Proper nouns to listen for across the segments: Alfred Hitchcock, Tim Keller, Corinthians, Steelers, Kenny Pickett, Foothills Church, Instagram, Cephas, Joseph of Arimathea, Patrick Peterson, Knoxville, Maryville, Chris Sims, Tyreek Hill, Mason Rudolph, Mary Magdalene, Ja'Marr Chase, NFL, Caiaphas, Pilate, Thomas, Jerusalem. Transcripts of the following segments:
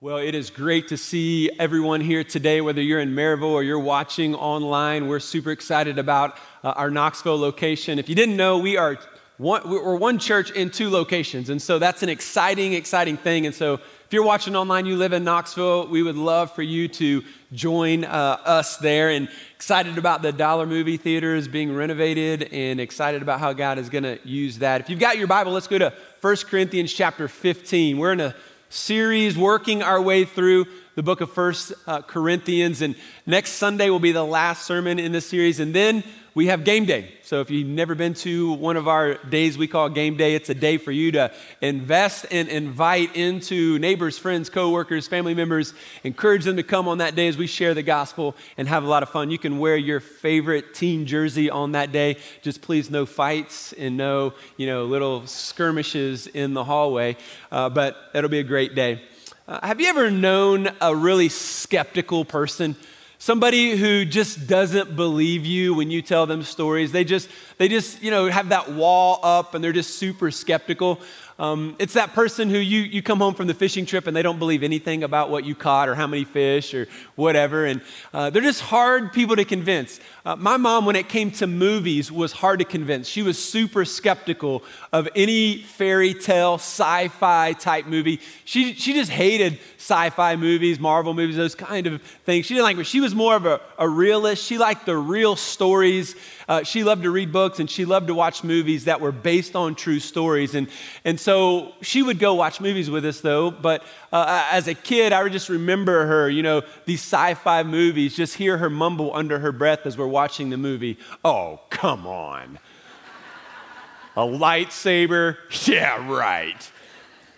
Well, it is great to see everyone here today, whether you're in Maryville or you're watching online. We're super excited about our Knoxville location. If you didn't know, we're one church in two locations, and so that's an exciting thing. And so if you're watching online, you live in Knoxville, we would love for you to join us there. And excited about the Dollar Movie Theaters being renovated and excited about how God is going to use that. If you've got your Bible, let's go to 1 Corinthians chapter 15. We're in a series working our way through the book of 1 Corinthians, and next Sunday will be the last sermon in this series, and then we have game day. So if you've never been to one of our days we call game day, it's a day for you to invest and invite into neighbors, friends, coworkers, family members, encourage them to come on that day as we share the gospel and have a lot of fun. You can wear your favorite team jersey on that day. Just please no fights and no, little skirmishes in the hallway, but it'll be a great day. Have you ever known a really skeptical person? Somebody who just doesn't believe you when you tell them stories. They just have that wall up and they're just super skeptical. It's that person who you come home from the fishing trip and they don't believe anything about what you caught or how many fish or whatever. And they're just hard people to convince. My mom, when it came to movies, was hard to convince. She was super skeptical of any fairy tale, sci-fi type movie. She just hated sci-fi movies, Marvel movies, those kind of things. She didn't like it. She was more of a realist. She liked the real stories. She loved to read books and she loved to watch movies that were based on true stories. And so she would go watch movies with us though, but as a kid, I would just remember her, these sci-fi movies, just hear her mumble under her breath as we're watching the movie, "Oh, come on. A lightsaber? Yeah, right."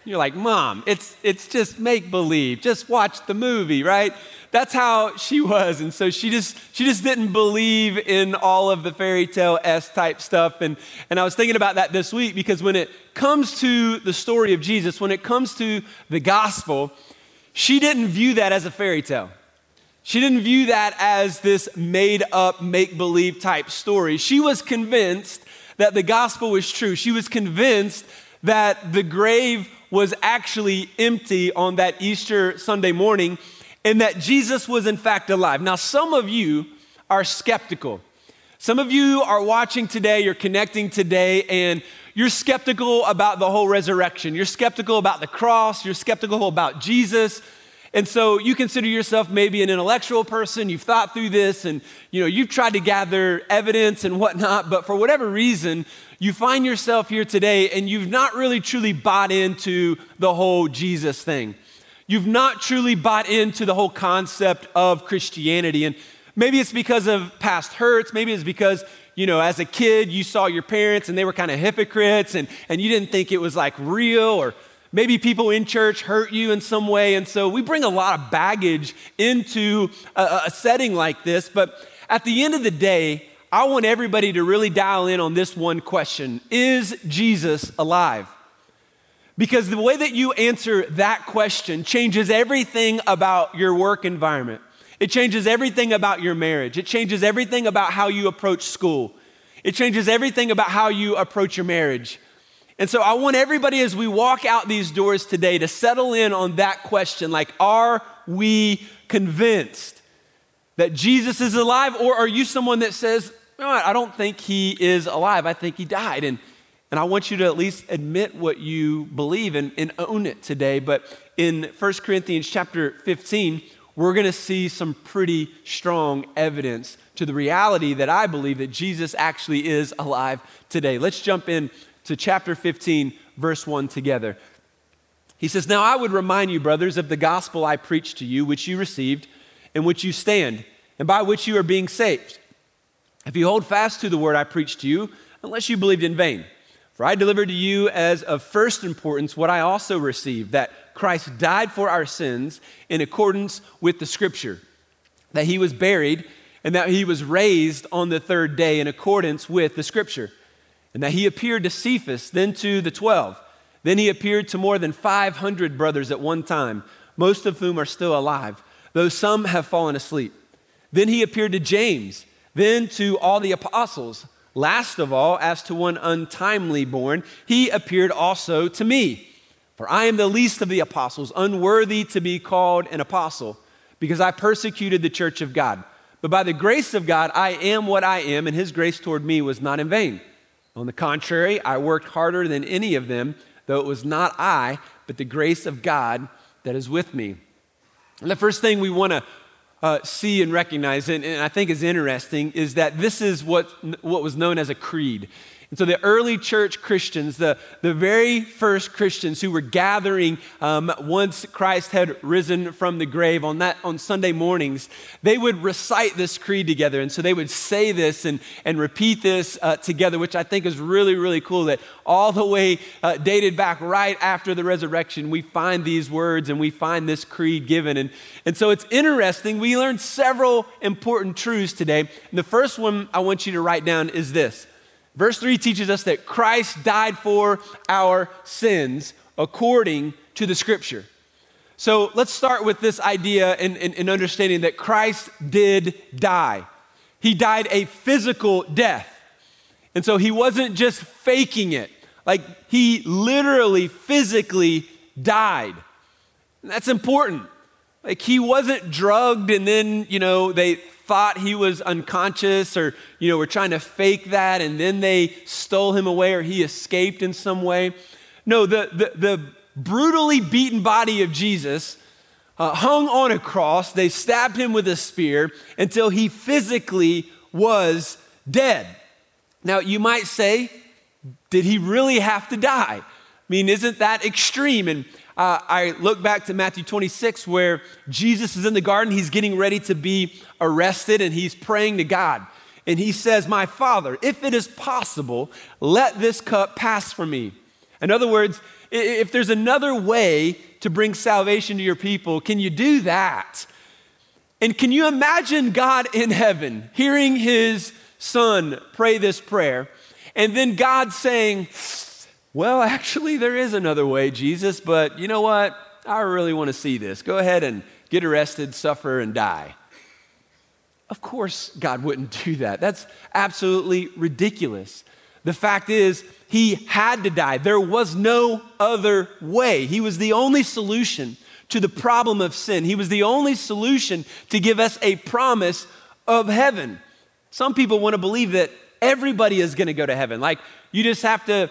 You're like, "Mom, it's just make-believe. Just watch the movie, right?" That's how she was, and so she just didn't believe in all of the fairy tale-esque type stuff, and I was thinking about that this week, because when it comes to the story of Jesus, when it comes to the gospel, she didn't view that as a fairy tale. She didn't view that as this made-up, make-believe type story. She was convinced that the gospel was true. She was convinced that the grave was actually empty on that Easter Sunday morning, and that Jesus was in fact alive. Now, some of you are skeptical. Some of you are watching today, you're connecting today, and you're skeptical about the whole resurrection. You're skeptical about the cross. You're skeptical about Jesus. And so you consider yourself maybe an intellectual person. You've thought through this and you've tried to gather evidence and whatnot, but for whatever reason, you find yourself here today and you've not really truly bought into the whole Jesus thing. You've not truly bought into the whole concept of Christianity. And maybe it's because of past hurts. Maybe it's because, as a kid, you saw your parents and they were kind of hypocrites and you didn't think it was like real, or maybe people in church hurt you in some way. And so we bring a lot of baggage into a setting like this. But at the end of the day, I want everybody to really dial in on this one question. Is Jesus alive? Because the way that you answer that question changes everything about your work environment. It changes everything about your marriage. It changes everything about how you approach school. It changes everything about how you approach your marriage. And so I want everybody as we walk out these doors today to settle in on that question, like, are we convinced that Jesus is alive, or are you someone that says, "No, I don't think he is alive. I think he died." And I want you to at least admit what you believe and own it today. But in 1 Corinthians chapter 15, we're going to see some pretty strong evidence to the reality that I believe that Jesus actually is alive today. Let's jump in to chapter 15, verse 1 together. He says, "Now I would remind you, brothers, of the gospel I preached to you, which you received, in which you stand, and by which you are being saved. If you hold fast to the word I preached to you, unless you believed in vain. For I delivered to you as of first importance what I also received, that Christ died for our sins in accordance with the scripture, that he was buried, and that he was raised on the third day in accordance with the scripture, and that he appeared to Cephas, then to the 12. Then he appeared to more than 500 brothers at one time, most of whom are still alive, though some have fallen asleep. Then he appeared to James, then to all the apostles. Last of all, as to one untimely born, he appeared also to me. For I am the least of the apostles, unworthy to be called an apostle, because I persecuted the church of God. But by the grace of God, I am what I am, and his grace toward me was not in vain. On the contrary, I worked harder than any of them, though it was not I, but the grace of God that is with me. And the first thing we want to see and recognize, and I think is interesting, is that this is what was known as a creed. And so the early church Christians, the very first Christians who were gathering once Christ had risen from the grave on Sunday mornings, they would recite this creed together. And so they would say this and repeat this together, which I think is really, really cool that all the way dated back right after the resurrection, we find these words and we find this creed given. And so it's interesting. We learned several important truths today. And the first one I want you to write down is this. Verse 3 teaches us that Christ died for our sins according to the Scripture. So let's start with this idea and understanding that Christ did die. He died a physical death. And so he wasn't just faking it. Like he literally, physically died. And that's important. Like he wasn't drugged and then, they thought he was unconscious or, were trying to fake that and then they stole him away or he escaped in some way. No, the brutally beaten body of Jesus hung on a cross. They stabbed him with a spear until he physically was dead. Now, you might say, did he really have to die? I mean, isn't that extreme? And I look back to Matthew 26 where Jesus is in the garden. He's getting ready to be arrested and he's praying to God. And he says, my Father, if it is possible, let this cup pass from me. In other words, if there's another way to bring salvation to your people, can you do that? And can you imagine God in heaven hearing his son pray this prayer and then God saying, well, actually, there is another way, Jesus, but you know what? I really want to see this. Go ahead and get arrested, suffer, and die. Of course, God wouldn't do that. That's absolutely ridiculous. The fact is, he had to die. There was no other way. He was the only solution to the problem of sin. He was the only solution to give us a promise of heaven. Some people want to believe that everybody is going to go to heaven. Like, you just have to,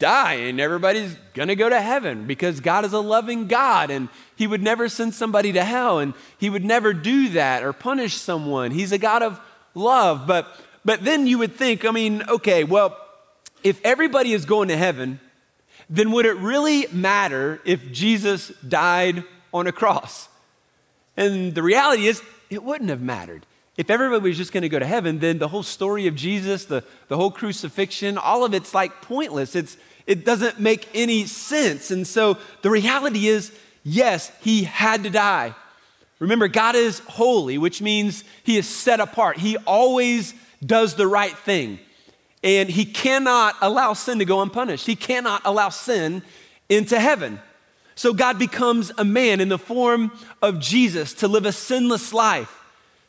die and everybody's going to go to heaven because God is a loving God and he would never send somebody to hell and he would never do that or punish someone. He's a God of love. But then you would think, okay, well, if everybody is going to heaven, then would it really matter if Jesus died on a cross? And the reality is it wouldn't have mattered. If everybody was just going to go to heaven, then the whole story of Jesus, the whole crucifixion, all of it's like pointless. It doesn't make any sense. And so the reality is, yes, he had to die. Remember, God is holy, which means he is set apart. He always does the right thing. And he cannot allow sin to go unpunished. He cannot allow sin into heaven. So God becomes a man in the form of Jesus to live a sinless life.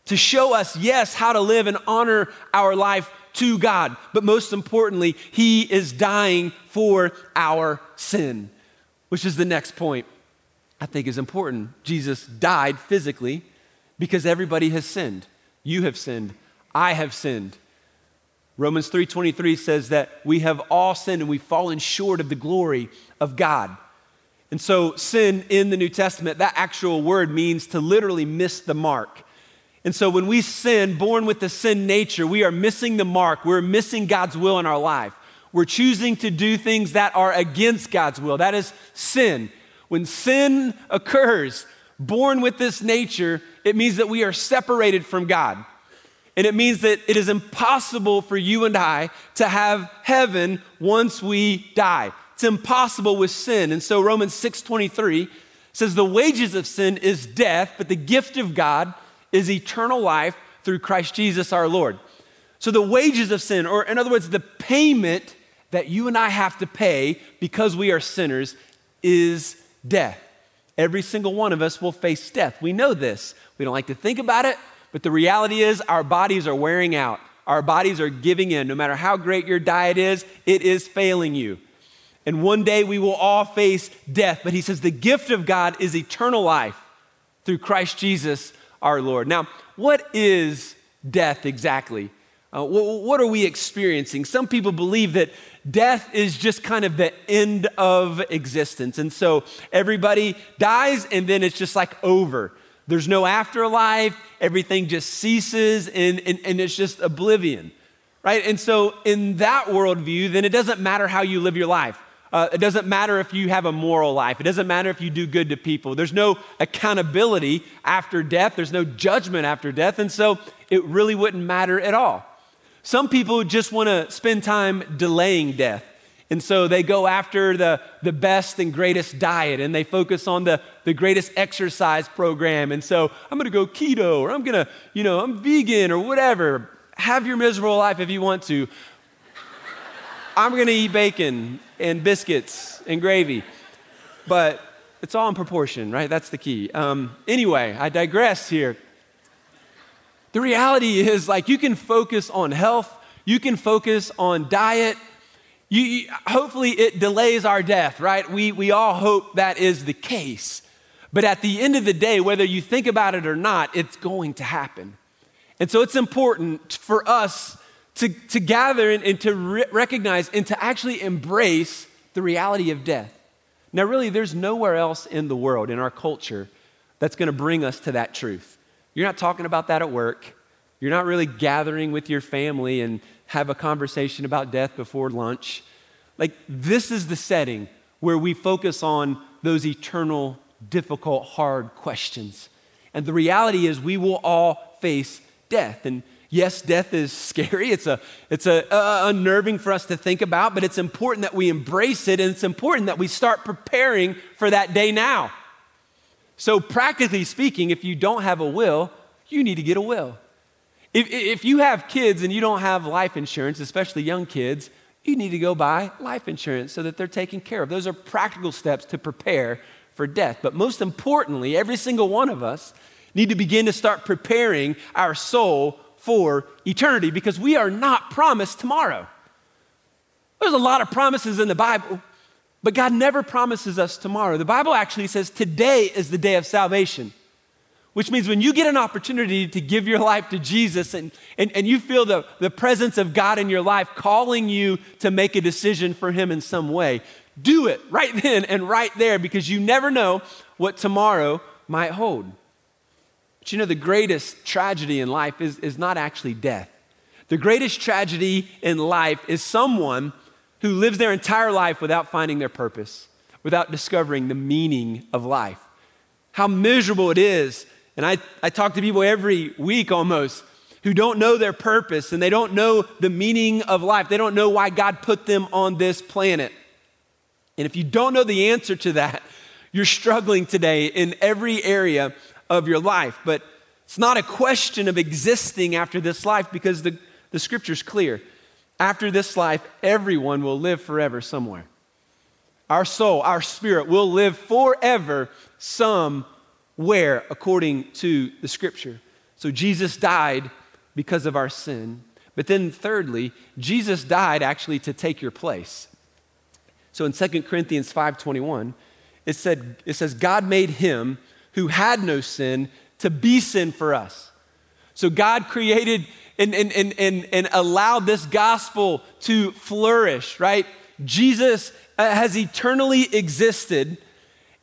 To show us, yes, how to live and honor our life to God. But most importantly, he is dying for our sin, which is the next point I think is important. Jesus died physically because everybody has sinned. You have sinned. I have sinned. Romans 3:23 says that we have all sinned and we've fallen short of the glory of God. And so sin in the New Testament, that actual word means to literally miss the mark. And so when we sin, born with the sin nature, we are missing the mark. We're missing God's will in our life. We're choosing to do things that are against God's will. That is sin. When sin occurs, born with this nature, it means that we are separated from God. And it means that it is impossible for you and I to have heaven once we die. It's impossible with sin. And so Romans 6:23 says, the wages of sin is death, but the gift of God is eternal life through Christ Jesus our Lord. So the wages of sin, or in other words, the payment that you and I have to pay because we are sinners is death. Every single one of us will face death. We know this. We don't like to think about it, but the reality is our bodies are wearing out. Our bodies are giving in. No matter how great your diet is, it is failing you. and one day we will all face death. But he says the gift of God is eternal life through Christ Jesus our Lord. Now, what is death exactly? What are we experiencing? Some people believe that death is just kind of the end of existence. And so everybody dies and then it's just like over. There's no afterlife. Everything just ceases and it's just oblivion, right? And so in that worldview, then it doesn't matter how you live your life. It doesn't matter if you have a moral life. It doesn't matter if you do good to people. There's no accountability after death. There's no judgment after death. And so it really wouldn't matter at all. Some people just want to spend time delaying death. And so they go after the best and greatest diet, and they focus on the greatest exercise program. And so I'm going to go keto, or I'm going to, I'm vegan or whatever. Have your miserable life if you want to. I'm going to eat bacon and biscuits and gravy, but it's all in proportion, right? That's the key. Anyway, I digress here. The reality is, like, you can focus on health, you can focus on diet. Hopefully it delays our death, right? We all hope that is the case. But at the end of the day, whether you think about it or not, it's going to happen. And so it's important for us to gather and to recognize and to actually embrace the reality of death. Now, really, there's nowhere else in the world, in our culture, that's going to bring us to that truth. You're not talking about that at work. You're not really gathering with your family and have a conversation about death before lunch. Like, this is the setting where we focus on those eternal, difficult, hard questions. And the reality is we will all face death. And yes, death is scary. It's unnerving for us to think about, but it's important that we embrace it, and it's important that we start preparing for that day now. So practically speaking, if you don't have a will, you need to get a will. If you have kids and you don't have life insurance, especially young kids, you need to go buy life insurance so that they're taken care of. Those are practical steps to prepare for death. But most importantly, every single one of us need to begin to start preparing our soul for eternity, because we are not promised tomorrow. There's a lot of promises in the Bible, but God never promises us tomorrow. The Bible actually says today is the day of salvation, which means when you get an opportunity to give your life to Jesus and you feel the presence of God in your life calling you to make a decision for him in some way, do it right then and right there, because you never know what tomorrow might hold. But the greatest tragedy in life is not actually death. The greatest tragedy in life is someone who lives their entire life without finding their purpose, without discovering the meaning of life. How miserable it is. And I talk to people every week almost who don't know their purpose, and they don't know the meaning of life. They don't know why God put them on this planet. And if you don't know the answer to that, you're struggling today in every area of your life. But it's not a question of existing after this life, because the scripture's clear. After this life, everyone will live forever somewhere. Our soul, our spirit will live forever somewhere, according to the scripture. So Jesus died because of our sin. But then thirdly, Jesus died actually to take your place. So in 2 Corinthians 5:21, it says, God made him who had no sin to be sin for us. So God created and allowed this gospel to flourish, right? Jesus has eternally existed,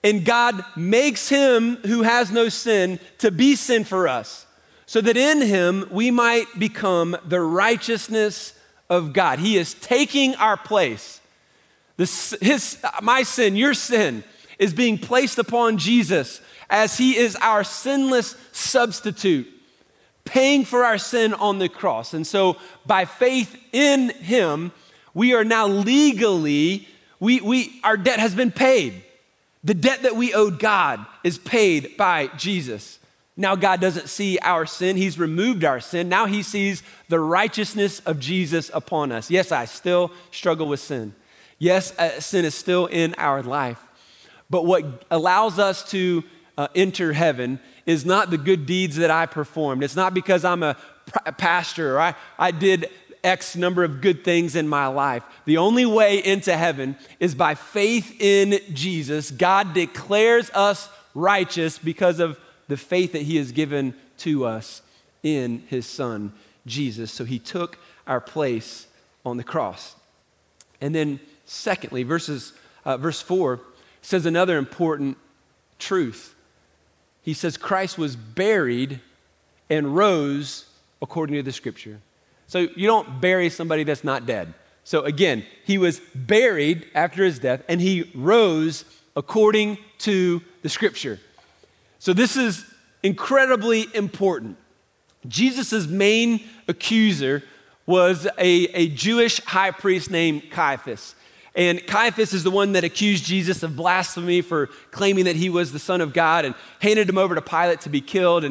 and God makes him who has no sin to be sin for us, so that in him we might become the righteousness of God. He is taking our place. My sin, your sin, is being placed upon Jesus as he is our sinless substitute, paying for our sin on the cross. And so by faith in him, we are now legally, our debt has been paid. The debt that we owed God is paid by Jesus. Now God doesn't see our sin. He's removed our sin. Now he sees the righteousness of Jesus upon us. Yes, I still struggle with sin. Yes, sin is still in our life. But what allows us to enter heaven is not the good deeds that I performed. It's not because I'm a pastor or I did X number of good things in my life. The only way into heaven is by faith in Jesus. God declares us righteous because of the faith that he has given to us in his son, Jesus. So he took our place on the cross. And then secondly, verse 4 says another important truth. He says Christ was buried and rose according to the scripture. So you don't bury somebody that's not dead. So again, he was buried after his death and he rose according to the scripture. So this is incredibly important. Jesus's main accuser was a Jewish high priest named Caiaphas. And Caiaphas is the one that accused Jesus of blasphemy for claiming that he was the Son of God and handed him over to Pilate to be killed.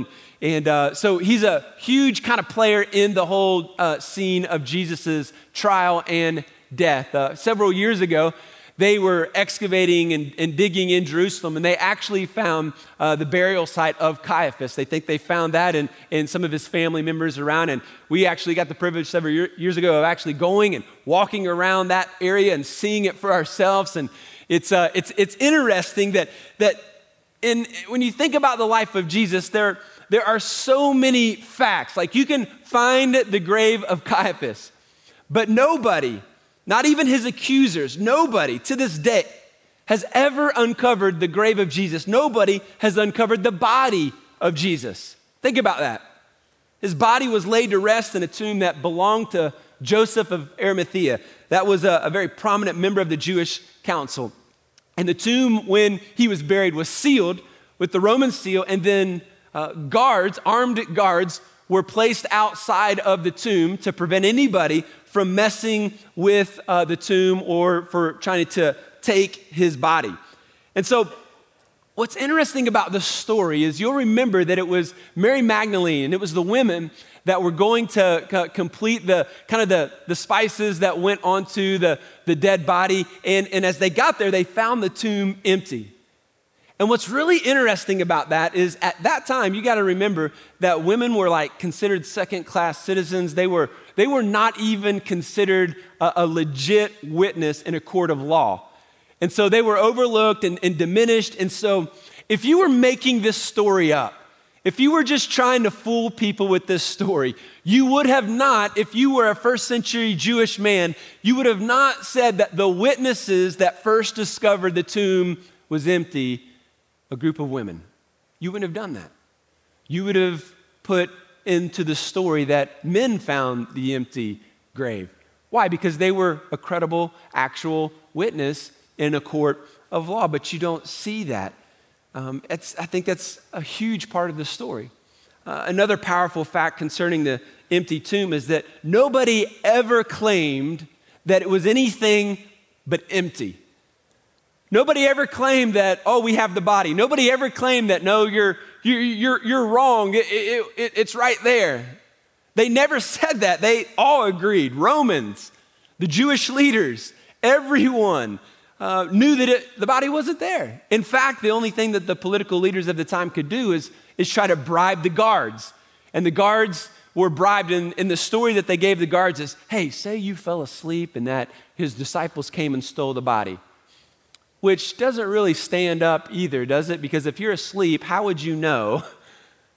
So he's a huge kind of player in the whole scene of Jesus's trial and death. Several years ago, they were excavating and digging in Jerusalem, and they actually found the burial site of Caiaphas. They think they found that and some of his family members around. And we actually got the privilege several years ago of actually going and walking around that area and seeing it for ourselves. And it's interesting that when you think about the life of Jesus, there are so many facts. Like you can find the grave of Caiaphas, but nobody, not even his accusers, nobody to this day has ever uncovered the grave of Jesus. Nobody has uncovered the body of Jesus. Think about that. His body was laid to rest in a tomb that belonged to Joseph of Arimathea. That was a very prominent member of the Jewish council. And the tomb when he was buried was sealed with the Roman seal, and then armed guards were placed outside of the tomb to prevent anybody from messing with the tomb or for trying to take his body. And so what's interesting about this story is you'll remember that it was Mary Magdalene, and it was the women that were going to complete the spices that went onto the dead body. And as they got there, they found the tomb empty. And what's really interesting about that is at that time, you got to remember that women were like considered second-class citizens. They were not even considered a legit witness in a court of law. And so they were overlooked and diminished. And so if you were making this story up, if you were just trying to fool people with this story, you would have not, if you were a first century Jewish man, you would have not said that the witnesses that first discovered the tomb was empty, a group of women. You wouldn't have done that. You would have put into the story that men found the empty grave. Why? Because they were a credible, actual witness in a court of law, but you don't see that. I think that's a huge part of the story. Another powerful fact concerning the empty tomb is that nobody ever claimed that it was anything but empty. Nobody ever claimed that, oh, we have the body. Nobody ever claimed that, no, you're wrong. It's right there. They never said that. They all agreed. Romans, the Jewish leaders, everyone knew that the body wasn't there. In fact, the only thing that the political leaders of the time could do is try to bribe the guards. And the guards were bribed. And the story that they gave the guards is, hey, say you fell asleep and that his disciples came and stole the body. Which doesn't really stand up either, does it? Because if you're asleep, how would you know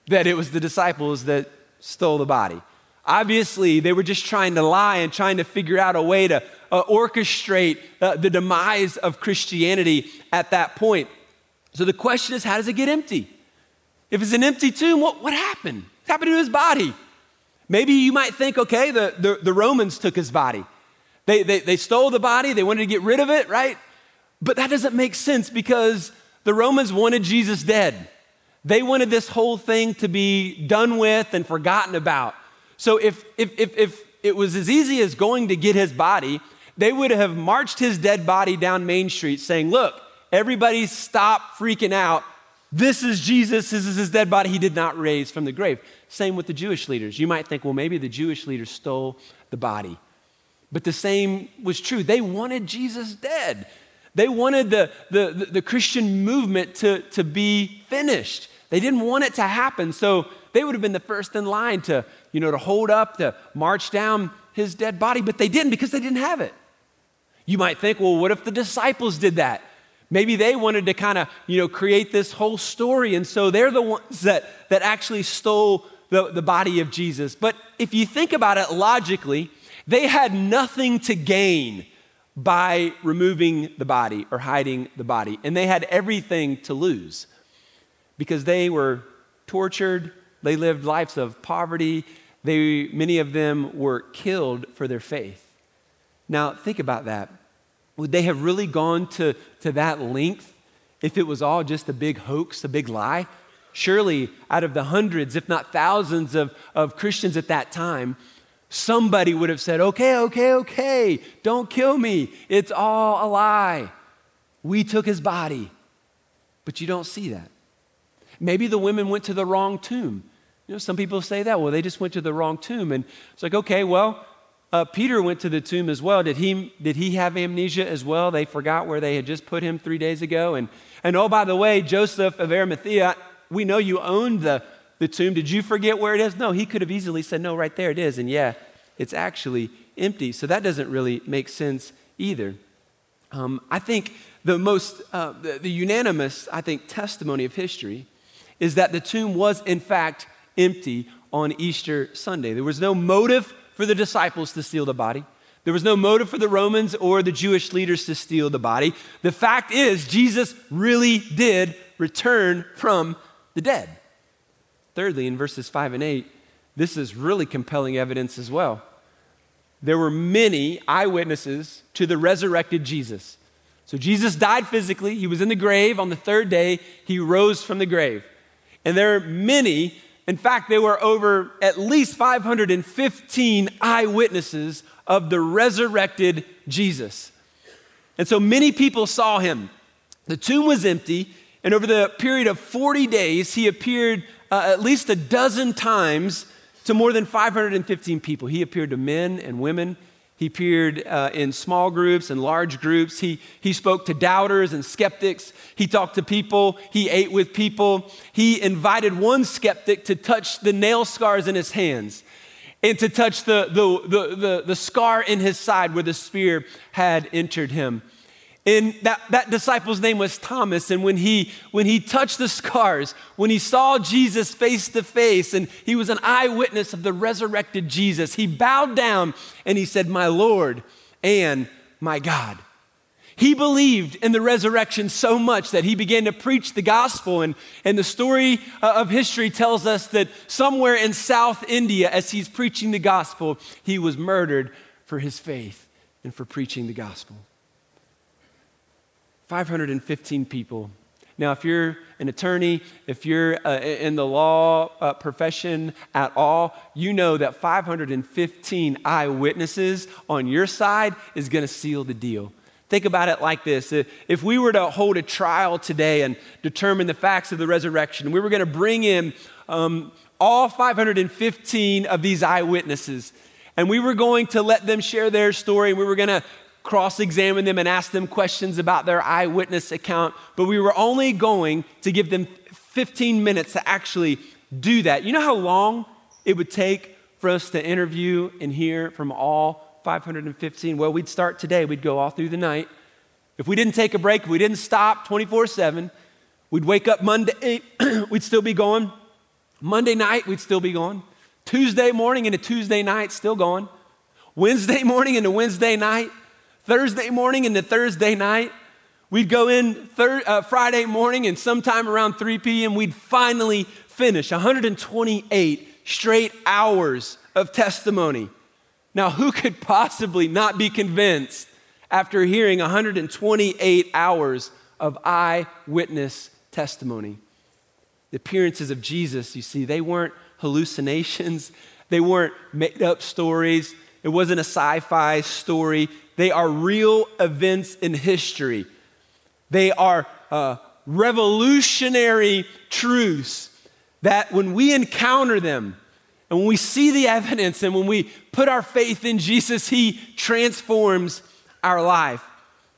that it was the disciples that stole the body? Obviously, they were just trying to lie and trying to figure out a way to orchestrate the demise of Christianity at that point. So the question is, how does it get empty? If it's an empty tomb, what happened? What happened to his body? Maybe you might think, okay, the Romans took his body. They stole the body. They wanted to get rid of it, right? But that doesn't make sense because the Romans wanted Jesus dead. They wanted this whole thing to be done with and forgotten about. So if it was as easy as going to get his body, they would have marched his dead body down Main Street saying, look, everybody stop freaking out. This is Jesus. This is his dead body. He did not raise from the grave. Same with the Jewish leaders. You might think, well, maybe the Jewish leaders stole the body. But the same was true. They wanted Jesus dead. They wanted the Christian movement to be finished. They didn't want it to happen. So they would have been the first in line to hold up, to march down his dead body, but they didn't because they didn't have it. You might think, well, what if the disciples did that? Maybe they wanted to kind of, create this whole story, and so they're the ones that actually stole the body of Jesus. But if you think about it logically, they had nothing to gain by removing the body or hiding the body, and they had everything to lose because they were tortured, they lived lives of poverty, many of them were killed for their faith. Now, think about that. Would they have really gone to that length if it was all just a big hoax, a big lie? Surely, out of the hundreds, if not thousands of Christians at that time, somebody would have said, okay, don't kill me. It's all a lie. We took his body. But you don't see that. Maybe the women went to the wrong tomb. Some people say that, well, they just went to the wrong tomb. And it's like, okay, well, Peter went to the tomb as well. Did he have amnesia as well? They forgot where they had just put him 3 days ago. And oh, by the way, Joseph of Arimathea, we know you owned the tomb. Did you forget where it is? No, he could have easily said, no, right there it is. And yeah, it's actually empty. So that doesn't really make sense either. I think the most, the unanimous, I think, testimony of history is that the tomb was, in fact, empty on Easter Sunday. There was no motive for the disciples to steal the body. There was no motive for the Romans or the Jewish leaders to steal the body. The fact is, Jesus really did return from the dead. Thirdly, in verses 5 and 8, this is really compelling evidence as well. There were many eyewitnesses to the resurrected Jesus. So Jesus died physically. He was in the grave. On the third day, he rose from the grave. And there are many. In fact, there were over at least 515 eyewitnesses of the resurrected Jesus. And so many people saw him. The tomb was empty, and over the period of 40 days, he appeared at least a dozen times to more than 515 people. He appeared to men and women. He appeared in small groups and large groups. He spoke to doubters and skeptics. He talked to people. He ate with people. He invited one skeptic to touch the nail scars in his hands and to touch the scar in his side where the spear had entered him. And that disciple's name was Thomas. And when he touched the scars, when he saw Jesus face to face, and he was an eyewitness of the resurrected Jesus, he bowed down and he said, "My Lord and my God." He believed in the resurrection so much that he began to preach the gospel. And the story of history tells us that somewhere in South India, as he's preaching the gospel, he was murdered for his faith and for preaching the gospel. 515 people. Now, if you're an attorney, if you're in the law profession at all, you know that 515 eyewitnesses on your side is going to seal the deal. Think about it like this. If we were to hold a trial today and determine the facts of the resurrection, we were going to bring in all 515 of these eyewitnesses, and we were going to let them share their story, and we were going to cross-examine them and ask them questions about their eyewitness account, but we were only going to give them 15 minutes to actually do that. You know how long it would take for us to interview and hear from all 515? Well, we'd start today. We'd go all through the night. If we didn't take a break, if we didn't stop 24/7, we'd wake up Monday, we'd still be going. Monday night, we'd still be going. Tuesday morning into Tuesday night, still going. Wednesday morning into Wednesday night. Thursday morning into Thursday night. We'd go in Friday morning, and sometime around 3 p.m., we'd finally finish 128 straight hours of testimony. Now, who could possibly not be convinced after hearing 128 hours of eyewitness testimony? The appearances of Jesus, you see, they weren't hallucinations. They weren't made-up stories. It wasn't a sci-fi story. They are real events in history. They are revolutionary truths that when we encounter them and when we see the evidence and when we put our faith in Jesus, he transforms our life.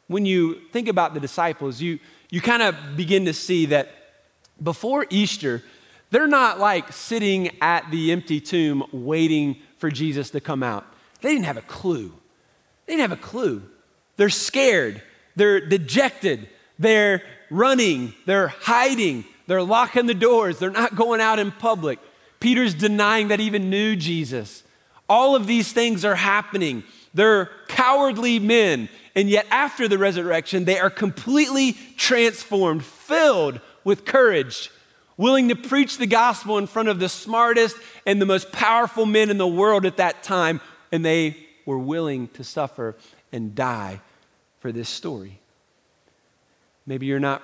When you think about the disciples, you kind of begin to see that before Easter, they're not like sitting at the empty tomb waiting for Jesus to come out. They didn't have a clue. They didn't have a clue. They're scared. They're dejected. They're running. They're hiding. They're locking the doors. They're not going out in public. Peter's denying that he even knew Jesus. All of these things are happening. They're cowardly men. And yet after the resurrection, they are completely transformed, filled with courage, willing to preach the gospel in front of the smartest and the most powerful men in the world at that time. And they were willing to suffer and die for this story. Maybe you're not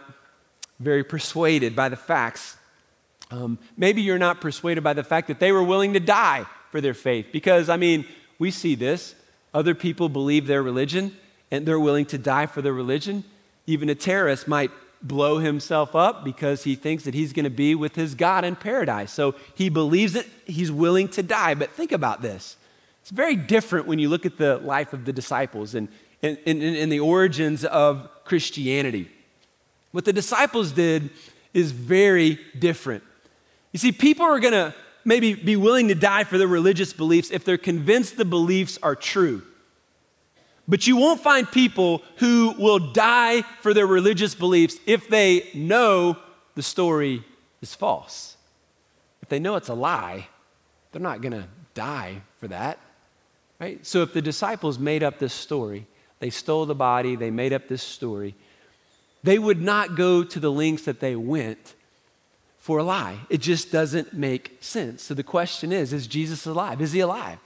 very persuaded by the facts. Maybe you're not persuaded by the fact that they were willing to die for their faith. Because, I mean, we see this. Other people believe their religion, and they're willing to die for their religion. Even a terrorist might blow himself up because he thinks that he's going to be with his God in paradise. So he believes it. He's willing to die. But think about this. It's very different when you look at the life of the disciples and the origins of Christianity. What the disciples did is very different. You see, people are going to maybe be willing to die for their religious beliefs if they're convinced the beliefs are true. But you won't find people who will die for their religious beliefs if they know the story is false. If they know it's a lie, they're not going to die for that, right? So if the disciples made up this story, they stole the body, they made up this story, they would not go to the lengths that they went for a lie. It just doesn't make sense. So the question is Jesus alive? Is he alive?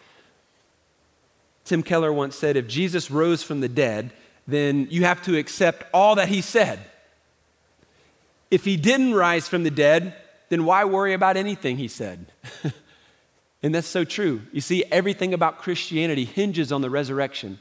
Tim Keller once said, if Jesus rose from the dead, then you have to accept all that he said. If he didn't rise from the dead, then why worry about anything he said? And that's so true. You see, everything about Christianity hinges on the resurrection.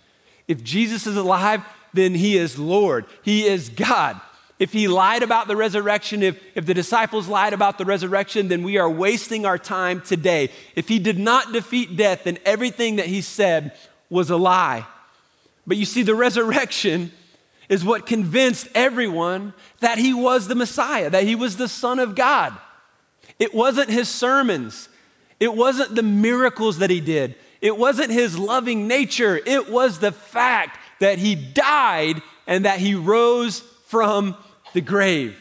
If Jesus is alive, then he is Lord. He is God. If he lied about the resurrection, if the disciples lied about the resurrection, then we are wasting our time today. If he did not defeat death, then everything that he said was a lie. But you see, the resurrection is what convinced everyone that he was the Messiah, that he was the Son of God. It wasn't his sermons. It wasn't the miracles that he did. It wasn't his loving nature. It was the fact that he died and that he rose from the grave.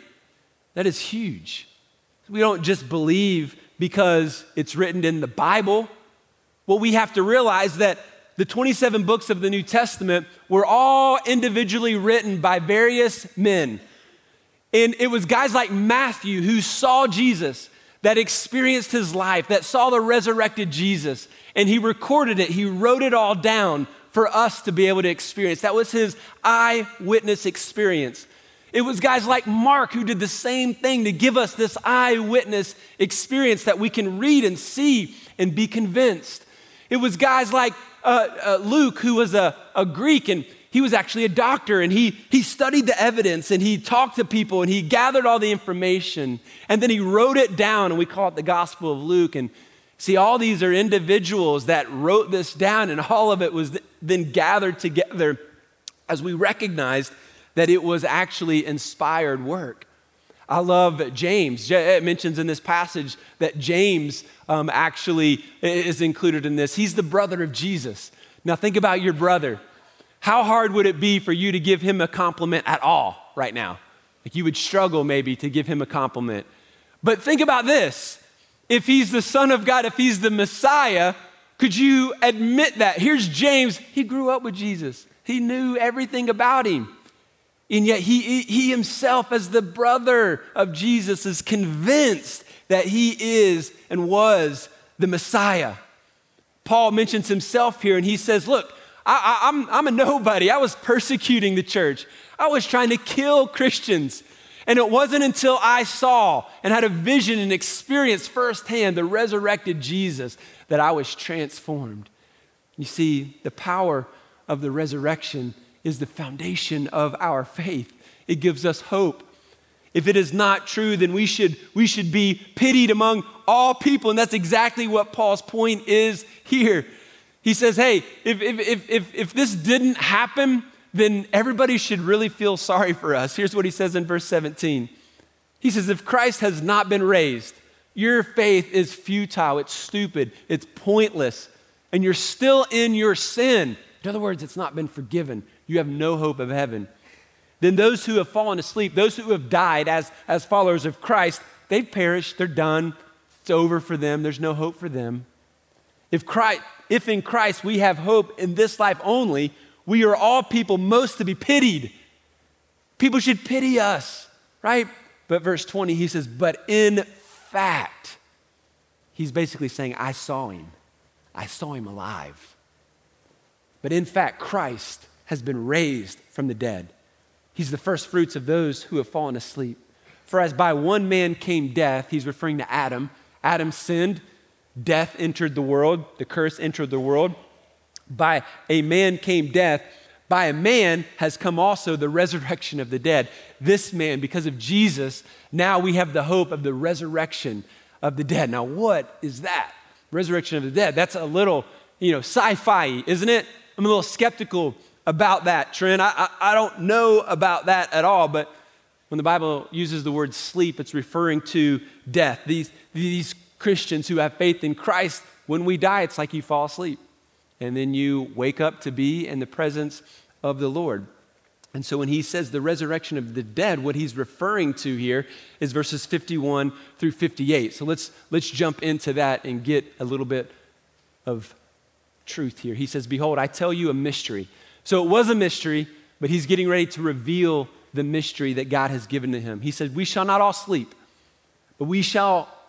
That is huge. We don't just believe because it's written in the Bible. Well, we have to realize that the 27 books of the New Testament were all individually written by various men. And it was guys like Matthew who saw Jesus, that experienced his life, that saw the resurrected Jesus, and he recorded it. He wrote it all down for us to be able to experience. That was his eyewitness experience. It was guys like Mark who did the same thing to give us this eyewitness experience that we can read and see and be convinced. It was guys like Luke, who was a Greek, and he was actually a doctor, and he studied the evidence, and he talked to people, and he gathered all the information, and then he wrote it down, and we call it the Gospel of Luke. And see, all these are individuals that wrote this down, and all of it was then gathered together as we recognized that it was actually inspired work. I love James. It mentions in this passage that James actually is included in this. He's the brother of Jesus. Now think about your brother. How hard would it be for you to give him a compliment at all right now? Like, you would struggle maybe to give him a compliment. But think about this. If he's the Son of God, if he's the Messiah, could you admit that? Here's James. He grew up with Jesus. He knew everything about him. And yet he himself, as the brother of Jesus, is convinced that he is and was the Messiah. Paul mentions himself here, and he says, look, I'm a nobody. I was persecuting the church. I was trying to kill Christians. And it wasn't until I saw and had a vision and experience firsthand the resurrected Jesus that I was transformed. You see, the power of the resurrection is the foundation of our faith. It gives us hope. If it is not true, then we should be pitied among all people. And that's exactly what Paul's point is here. He says, hey, if this didn't happen, then everybody should really feel sorry for us. Here's what he says in verse 17. He says, if Christ has not been raised, your faith is futile, it's stupid, it's pointless. and you're still in your sin, in other words, it's not been forgiven, you have no hope of heaven, then those who have fallen asleep, those who have died as followers of Christ, they've perished, they're done, it's over for them, there's no hope for them. If in Christ we have hope in this life only, we are all people most to be pitied. People should pity us, right? But verse 20, he says, but in fact, he's basically saying, I saw him. I saw him alive. But in fact, Christ has been raised from the dead. He's the first fruits of those who have fallen asleep. For as by one man came death, he's referring to Adam. Adam sinned, death entered the world, the curse entered the world. By a man came death. By a man has come also the resurrection of the dead. This man, because of Jesus, now we have the hope of the resurrection of the dead. Now, what is that? Resurrection of the dead. That's a little, sci-fi, isn't it? I'm a little skeptical about that, Trent. I don't know about that at all, but when the Bible uses the word sleep, it's referring to death. These Christians who have faith in Christ, when we die, it's like you fall asleep. And then you wake up to be in the presence of the Lord. And so when he says the resurrection of the dead, what he's referring to here is verses 51 through 58. So let's jump into that and get a little bit of truth here. He says, behold, I tell you a mystery. So it was a mystery, but he's getting ready to reveal the mystery that God has given to him. He said, we shall not all sleep, but we shall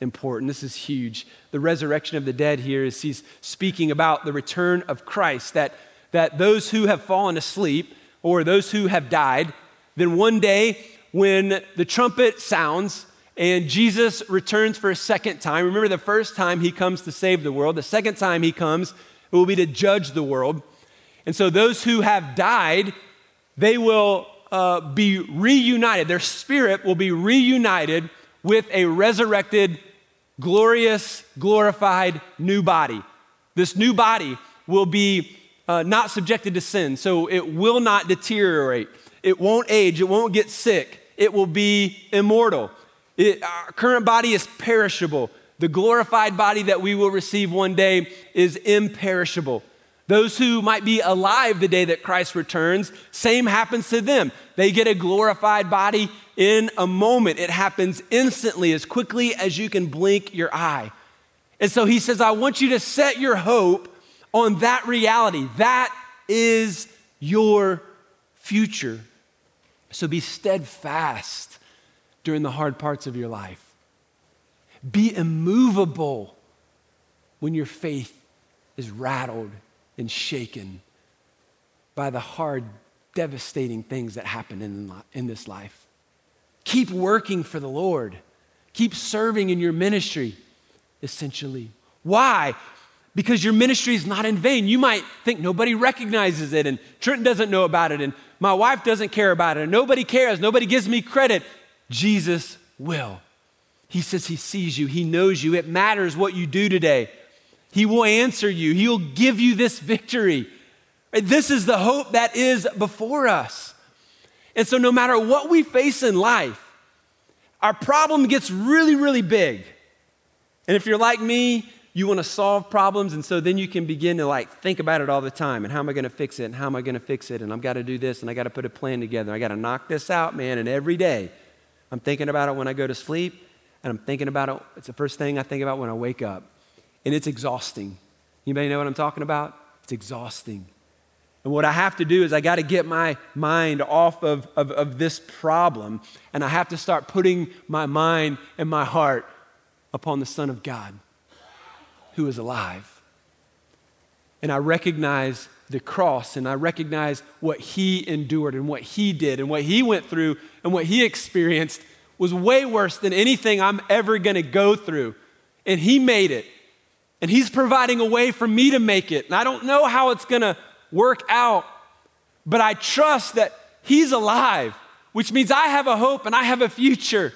important. This is huge. The resurrection of the dead here is he's speaking about the return of Christ, that those who have fallen asleep or those who have died, then one day when the trumpet sounds and Jesus returns for a second time, remember the first time he comes to save the world, the second time he comes, it will be to judge the world. And so those who have died, they will be reunited. Their spirit will be reunited with a resurrected, glorious, glorified new body. This new body will be not subjected to sin, so it will not deteriorate. It won't age, it won't get sick, it will be immortal. Our current body is perishable. The glorified body that we will receive one day is imperishable. Those who might be alive the day that Christ returns, same happens to them. They get a glorified body in a moment. It happens instantly, as quickly as you can blink your eye. And so he says, I want you to set your hope on that reality. That is your future. So be steadfast during the hard parts of your life. Be immovable when your faith is rattled and shaken by the hard, devastating things that happen in this life. Keep working for the Lord. Keep serving in your ministry, essentially. Why? Because your ministry is not in vain. You might think nobody recognizes it, and Trent doesn't know about it, and my wife doesn't care about it, and nobody cares, nobody gives me credit. Jesus will. He says he sees you, he knows you. It matters what you do today. He will answer you. He'll give you this victory. This is the hope that is before us. And so no matter what we face in life, our problem gets really, really big. And if you're like me, you want to solve problems. And so then you can begin to think about it all the time. And how am I going to fix it? And how am I going to fix it? And I've got to do this. And I got to put a plan together. I got to knock this out, man. And every day I'm thinking about it when I go to sleep. And I'm thinking about it. It's the first thing I think about when I wake up. And it's exhausting. Anybody know what I'm talking about? It's exhausting. And what I have to do is I got to get my mind off of this problem, and I have to start putting my mind and my heart upon the Son of God who is alive. And I recognize the cross, and I recognize what he endured and what he did and what he went through and what he experienced was way worse than anything I'm ever going to go through. And he made it, and he's providing a way for me to make it. And I don't know how it's going to work out, but I trust that he's alive, which means I have a hope and I have a future,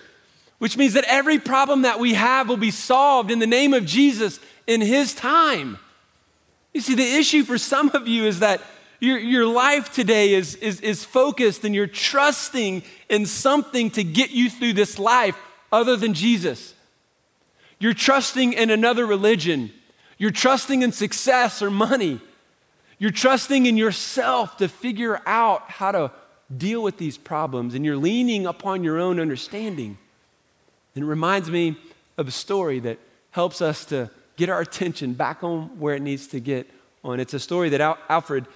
which means that every problem that we have will be solved in the name of Jesus in his time. You see, the issue for some of you is that your life today is focused, and you're trusting in something to get you through this life other than Jesus. You're trusting in another religion. You're trusting in success or money. You're trusting in yourself to figure out how to deal with these problems, and you're leaning upon your own understanding. And it reminds me of a story that helps us to get our attention back on where it needs to get on. It's a story that Alfred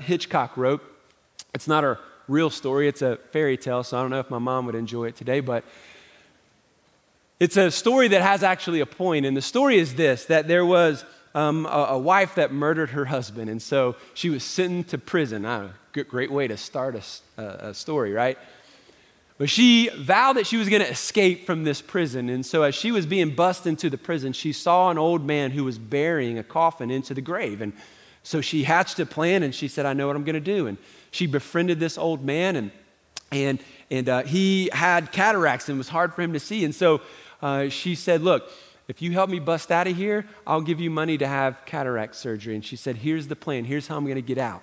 Hitchcock wrote. It's not a real story, it's a fairy tale, so I don't know if my mom would enjoy it today, but it's a story that has actually a point. And the story is this, that there was a wife that murdered her husband, and so she was sent to prison. I don't know, great way to start a story, right? But she vowed that she was going to escape from this prison, and so as she was being bussed into the prison, she saw an old man who was burying a coffin into the grave, and so she hatched a plan, and she said, I know what I'm going to do, and she befriended this old man, and he had cataracts, and it was hard for him to see, and so she said, look, if you help me bust out of here, I'll give you money to have cataract surgery. And she said, here's the plan. Here's how I'm going to get out.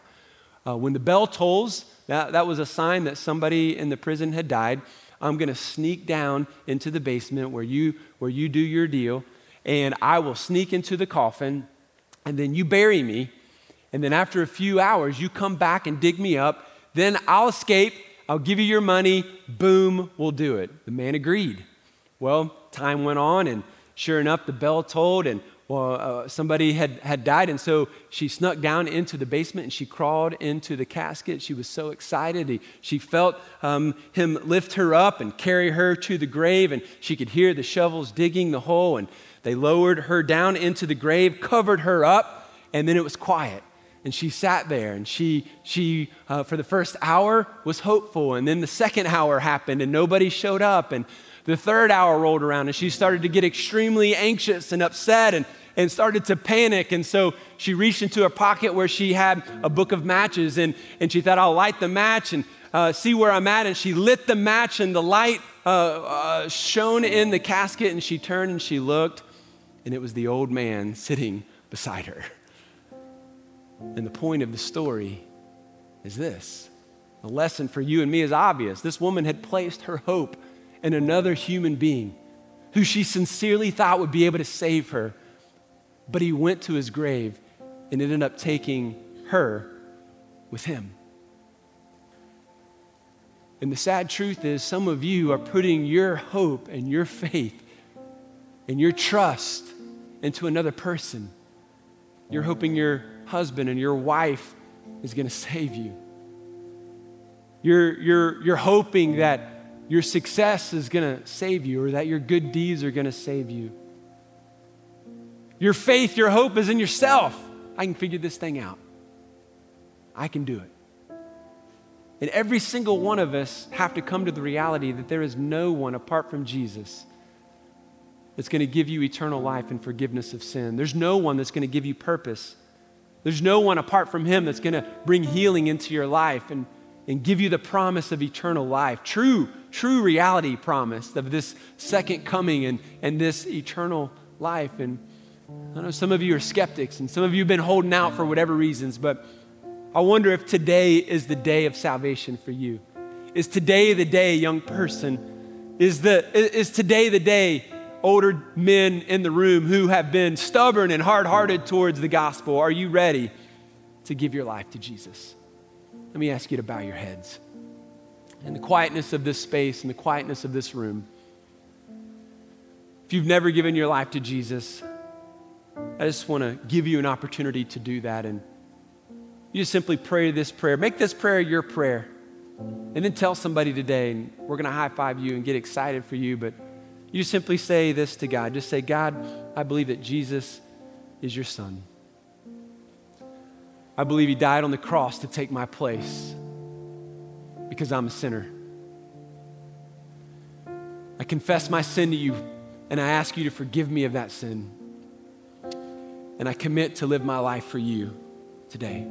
When the bell tolls, that was a sign that somebody in the prison had died. I'm going to sneak down into the basement where you do your deal, and I will sneak into the coffin, and then you bury me. And then after a few hours, you come back and dig me up. Then I'll escape. I'll give you your money. Boom, we'll do it. The man agreed. Well, time went on, and sure enough, the bell tolled, and somebody had died, and so she snuck down into the basement, and she crawled into the casket. She was so excited. She felt him lift her up and carry her to the grave, and she could hear the shovels digging the hole, and they lowered her down into the grave, covered her up, and then it was quiet. And she sat there, and she for the first hour, was hopeful, and then the second hour happened, and nobody showed up, and the third hour rolled around, and she started to get extremely anxious and upset and started to panic. And so she reached into her pocket where she had a book of matches, and she thought, I'll light the match and see where I'm at. And she lit the match, and the light shone in the casket, and she turned and she looked, and it was the old man sitting beside her. And the point of the story is this. The lesson for you and me is obvious. This woman had placed her hope and another human being who she sincerely thought would be able to save her. But he went to his grave and ended up taking her with him. And the sad truth is, some of you are putting your hope and your faith and your trust into another person. You're hoping your husband and your wife is going to save you. You're hoping that your success is going to save you, or that your good deeds are going to save you. Your faith, your hope is in yourself. I can figure this thing out. I can do it. And every single one of us have to come to the reality that there is no one apart from Jesus that's going to give you eternal life and forgiveness of sin. There's no one that's going to give you purpose. There's no one apart from him that's going to bring healing into your life and give you the promise of eternal life, true reality promise of this second coming and this eternal life. And I know some of you are skeptics, and some of you have been holding out for whatever reasons, but I wonder if today is the day of salvation for you. Is today the day, young person? Is today the day, older men in the room who have been stubborn and hard-hearted towards the gospel? Are you ready to give your life to Jesus? Let me ask you to bow your heads. In the quietness of this space, in the quietness of this room, if you've never given your life to Jesus, I just want to give you an opportunity to do that. And You just simply pray this prayer. Make this prayer your prayer. And then tell somebody today, and we're going to high five you and get excited for you. But you simply say this to God. Just say, God, I believe that Jesus is your son. I believe he died on the cross to take my place because I'm a sinner. I confess my sin to you, and I ask you to forgive me of that sin. And I commit to live my life for you today.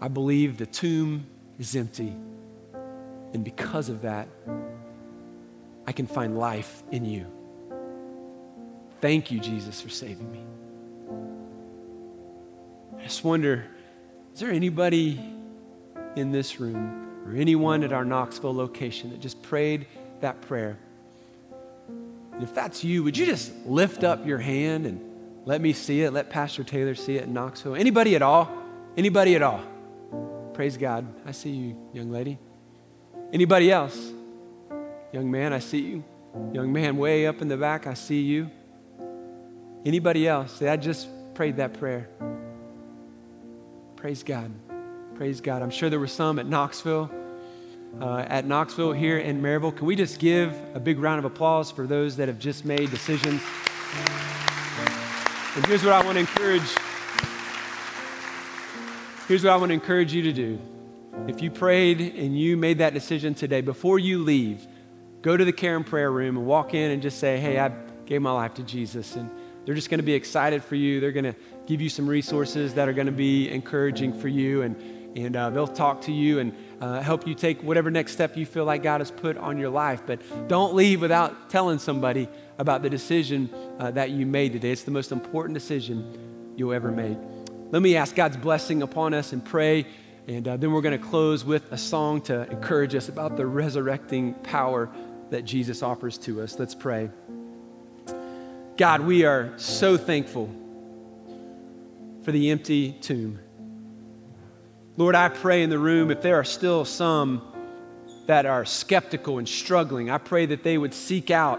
I believe the tomb is empty, and because of that, I can find life in you. Thank you, Jesus, for saving me. I just wonder, is there anybody in this room or anyone at our Knoxville location that just prayed that prayer? And if that's you, would you just lift up your hand and let me see it? Let Pastor Taylor see it in Knoxville. Anybody at all? Anybody at all? Praise God. I see you, young lady. Anybody else? Young man, I see you. Young man, way up in the back, I see you. Anybody else? I just prayed that prayer. Praise God. Praise God. I'm sure there were some at Knoxville here in Maryville. Can we just give a big round of applause for those that have just made decisions? And here's what I want to encourage. Here's what I want to encourage you to do. If you prayed and you made that decision today, before you leave, go to the care and prayer room and walk in and just say, hey, I gave my life to Jesus. And they're just going to be excited for you. They're going to give you some resources that are going to be encouraging for you. And they'll talk to you and help you take whatever next step you feel like God has put on your life. But don't leave without telling somebody about the decision that you made today. It's the most important decision you'll ever make. Let me ask God's blessing upon us and pray. And then we're going to close with a song to encourage us about the resurrecting power that Jesus offers to us. Let's pray. God, we are so thankful for the empty tomb. Lord, I pray in the room, if there are still some that are skeptical and struggling, I pray that they would seek out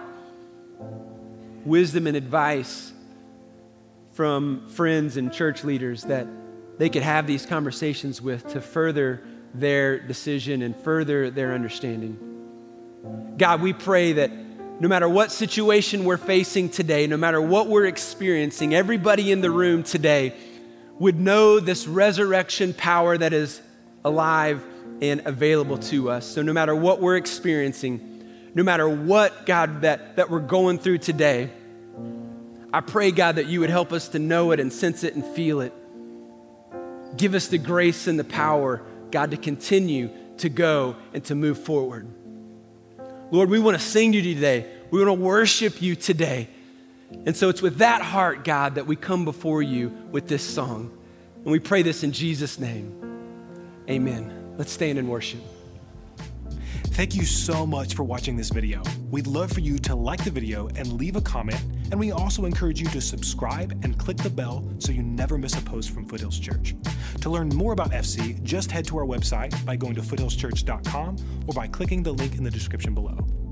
wisdom and advice from friends and church leaders that they could have these conversations with to further their decision and further their understanding. God, we pray that no matter what situation we're facing today, no matter what we're experiencing, everybody in the room today would know this resurrection power that is alive and available to us. So no matter what we're experiencing, no matter what, God, that we're going through today, I pray, God, that you would help us to know it and sense it and feel it. Give us the grace and the power, God, to continue to go and to move forward. Lord, we want to sing to you today. We want to worship you today. And so it's with that heart, God, that we come before you with this song. And we pray this in Jesus' name. Amen. Let's stand and worship. Thank you so much for watching this video. We'd love for you to like the video and leave a comment. And we also encourage you to subscribe and click the bell so you never miss a post from Foothills Church. To learn more about FC, just head to our website by going to foothillschurch.com or by clicking the link in the description below.